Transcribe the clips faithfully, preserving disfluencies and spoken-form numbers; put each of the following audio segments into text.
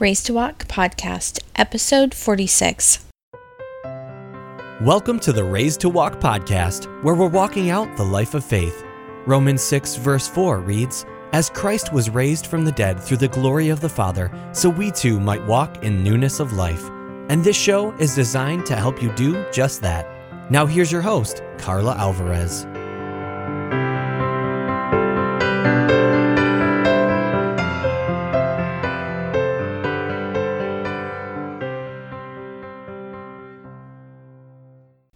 Raised to Walk podcast, episode forty-six. Welcome to the Raised to Walk podcast, where we're walking out the life of faith. Romans six verse four reads, "As Christ was raised from the dead through the glory of the Father, so we too might walk in newness of life." And this show is designed to help you do just that. Now here's your host, Carla Alvarez.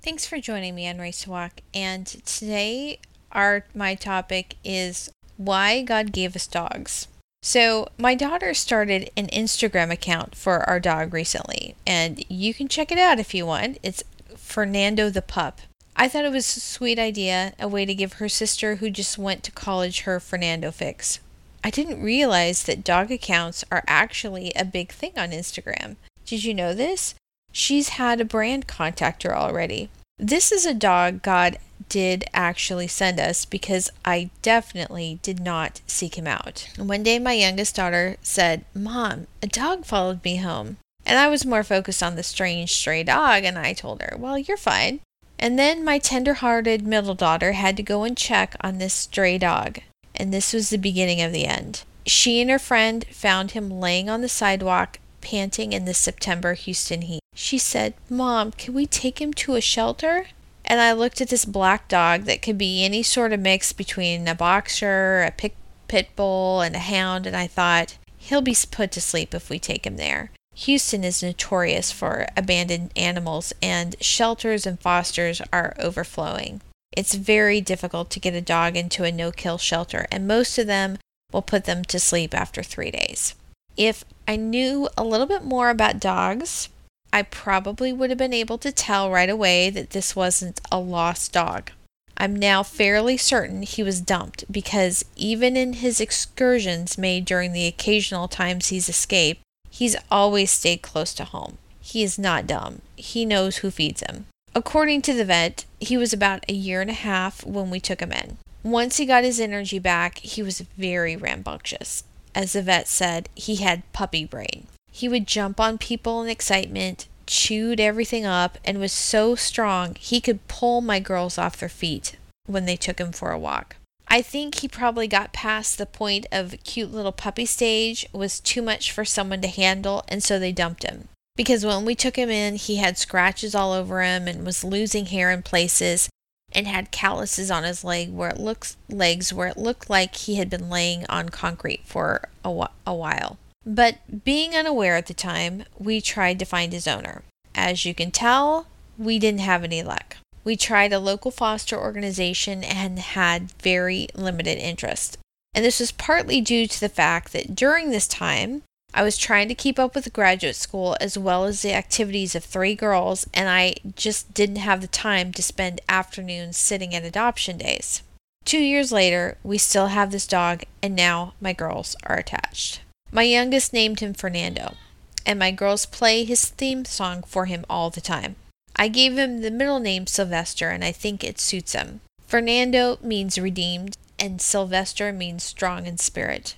Thanks for joining me on Raised to Walk, and today our my topic is why God gave us dogs. So my daughter started an Instagram account for our dog recently, and you can check it out if you want. It's Fernando the pup. I thought it was a sweet idea, a way to give her sister who just went to college her Fernando fix. I didn't realize that dog accounts are actually a big thing on Instagram. Did you know this? She's had a brand contact her already. This is a dog God did actually send us, because I definitely did not seek him out. One day my youngest daughter said, "Mom, a dog followed me home." And I was more focused on the strange stray dog, and I told her, "Well, you're fine." And then my tender-hearted middle daughter had to go and check on this stray dog. And this was the beginning of the end. She and her friend found him laying on the sidewalk, panting in the September Houston heat. She said, "Mom, can we take him to a shelter?" And I looked at this black dog that could be any sort of mix between a boxer, a pit bull, and a hound, and I thought, he'll be put to sleep if we take him there. Houston is notorious for abandoned animals, and shelters and fosters are overflowing. It's very difficult to get a dog into a no-kill shelter, and most of them will put them to sleep after three days. If I knew a little bit more about dogs, I probably would have been able to tell right away that this wasn't a lost dog. I'm now fairly certain he was dumped, because even in his excursions made during the occasional times he's escaped, he's always stayed close to home. He is not dumb. He knows who feeds him. According to the vet, he was about a year and a half when we took him in. Once he got his energy back, he was very rambunctious. As the vet said, he had puppy brain. He would jump on people in excitement, chewed everything up, and was so strong he could pull my girls off their feet when they took him for a walk. I think he probably got past the point of cute little puppy stage, was too much for someone to handle, and so they dumped him. Because when we took him in, he had scratches all over him and was losing hair in places, and had calluses on his leg where it looks legs where it looked like he had been laying on concrete for a, wh- a while. But being unaware at the time, we tried to find his owner. As you can tell, we didn't have any luck. We tried a local foster organization and had very limited interest. And this was partly due to the fact that during this time, I was trying to keep up with graduate school as well as the activities of three girls, and I just didn't have the time to spend afternoons sitting at adoption days. Two years later, we still have this dog, and now my girls are attached. My youngest named him Fernando, and my girls play his theme song for him all the time. I gave him the middle name Sylvester, and I think it suits him. Fernando means redeemed, and Sylvester means strong in spirit.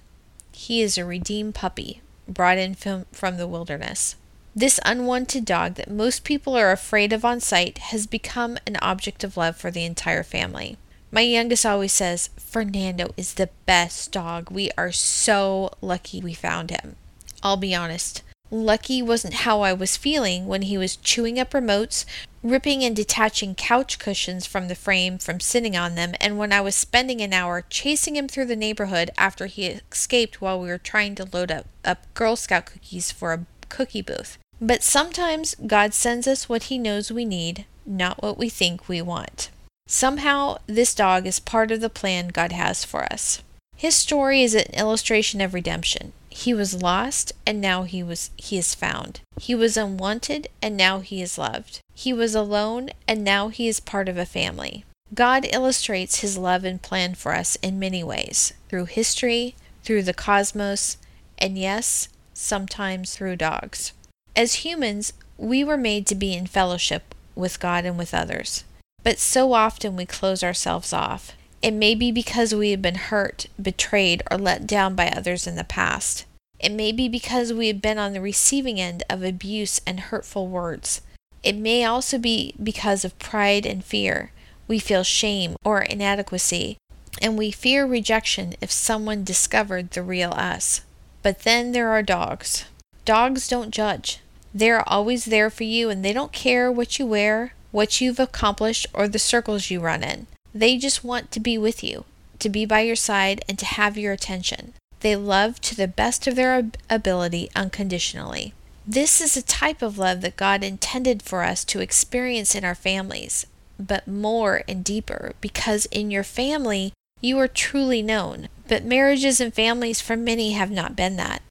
He is a redeemed puppy, brought in from, from the wilderness. This unwanted dog that most people are afraid of on sight has become an object of love for the entire family. My youngest always says, "Fernando is the best dog. We are so lucky we found him." I'll be honest, lucky wasn't how I was feeling when he was chewing up remotes, ripping and detaching couch cushions from the frame from sitting on them, and when I was spending an hour chasing him through the neighborhood after he escaped while we were trying to load up, up Girl Scout cookies for a cookie booth. But sometimes God sends us what he knows we need, not what we think we want. Somehow, this dog is part of the plan God has for us. His story is an illustration of redemption. He was lost, and now he was he is found. He was unwanted, and now he is loved. He was alone, and now he is part of a family. God illustrates his love and plan for us in many ways, through history, through the cosmos, and yes, sometimes through dogs. As humans, we were made to be in fellowship with God and with others. But so often we close ourselves off. It may be because we have been hurt, betrayed, or let down by others in the past. It may be because we have been on the receiving end of abuse and hurtful words. It may also be because of pride and fear. We feel shame or inadequacy, and we fear rejection if someone discovered the real us. But then there are dogs. Dogs don't judge. They are always there for you, and they don't care what you wear, what you've accomplished, or the circles you run in. They just want to be with you, to be by your side, and to have your attention. They love to the best of their ability unconditionally. This is a type of love that God intended for us to experience in our families, but more and deeper, because in your family, you are truly known. But marriages and families for many have not been that.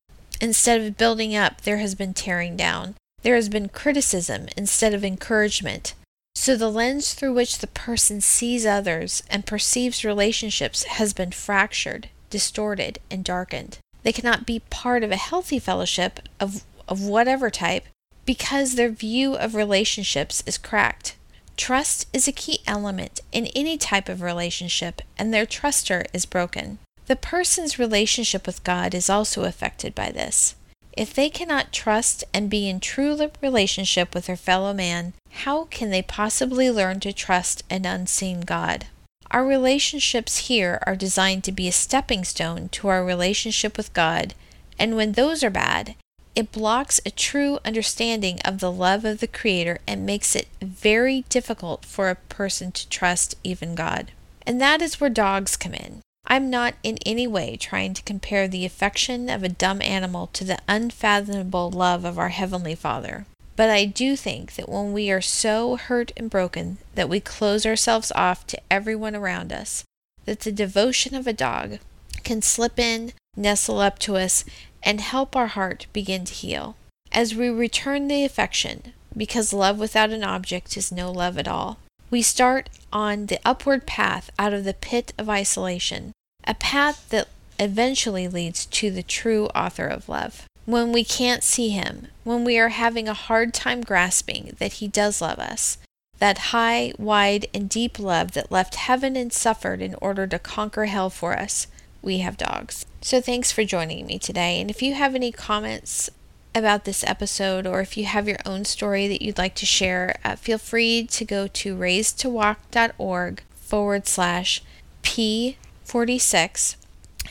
Instead of building up, there has been tearing down. There has been criticism instead of encouragement. So the lens through which the person sees others and perceives relationships has been fractured, distorted, and darkened. They cannot be part of a healthy fellowship of, of whatever type because their view of relationships is cracked. Trust is a key element in any type of relationship, and their truster is broken. The person's relationship with God is also affected by this. If they cannot trust and be in true relationship with their fellow man, how can they possibly learn to trust an unseen God? Our relationships here are designed to be a stepping stone to our relationship with God, and when those are bad, it blocks a true understanding of the love of the Creator and makes it very difficult for a person to trust even God. And that is where dogs come in. I'm not in any way trying to compare the affection of a dumb animal to the unfathomable love of our Heavenly Father. But I do think that when we are so hurt and broken that we close ourselves off to everyone around us, that the devotion of a dog can slip in, nestle up to us, and help our heart begin to heal. As we return the affection, because love without an object is no love at all, we start on the upward path out of the pit of isolation, a path that eventually leads to the true author of love. When we can't see Him, when we are having a hard time grasping that He does love us, that high, wide, and deep love that left heaven and suffered in order to conquer hell for us, we have dogs. So thanks for joining me today, and if you have any comments about this episode, or if you have your own story that you'd like to share, uh, feel free to go to raisedtowalk.org forward slash P46,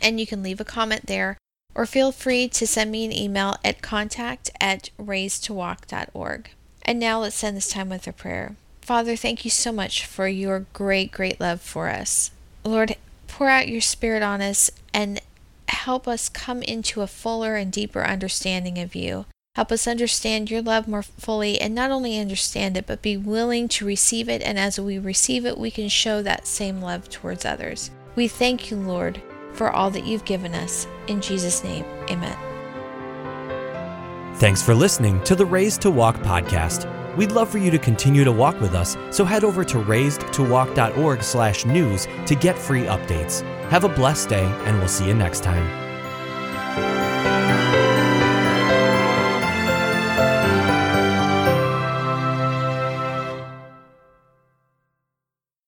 and you can leave a comment there, or feel free to send me an email at contact at raisedtowalk.org. And now let's end this time with a prayer. Father, thank you so much for your great, great love for us. Lord, pour out your Spirit on us and help us come into a fuller and deeper understanding of you. Help us understand your love more fully, and not only understand it, but be willing to receive it, and as we receive it, we can show that same love towards others. We thank you, Lord, for all that you've given us. In Jesus' name, amen. Thanks for listening to the Raised to Walk podcast. We'd love for you to continue to walk with us, so head over to raisedtowalk.org slash news to get free updates. Have a blessed day, and we'll see you next time.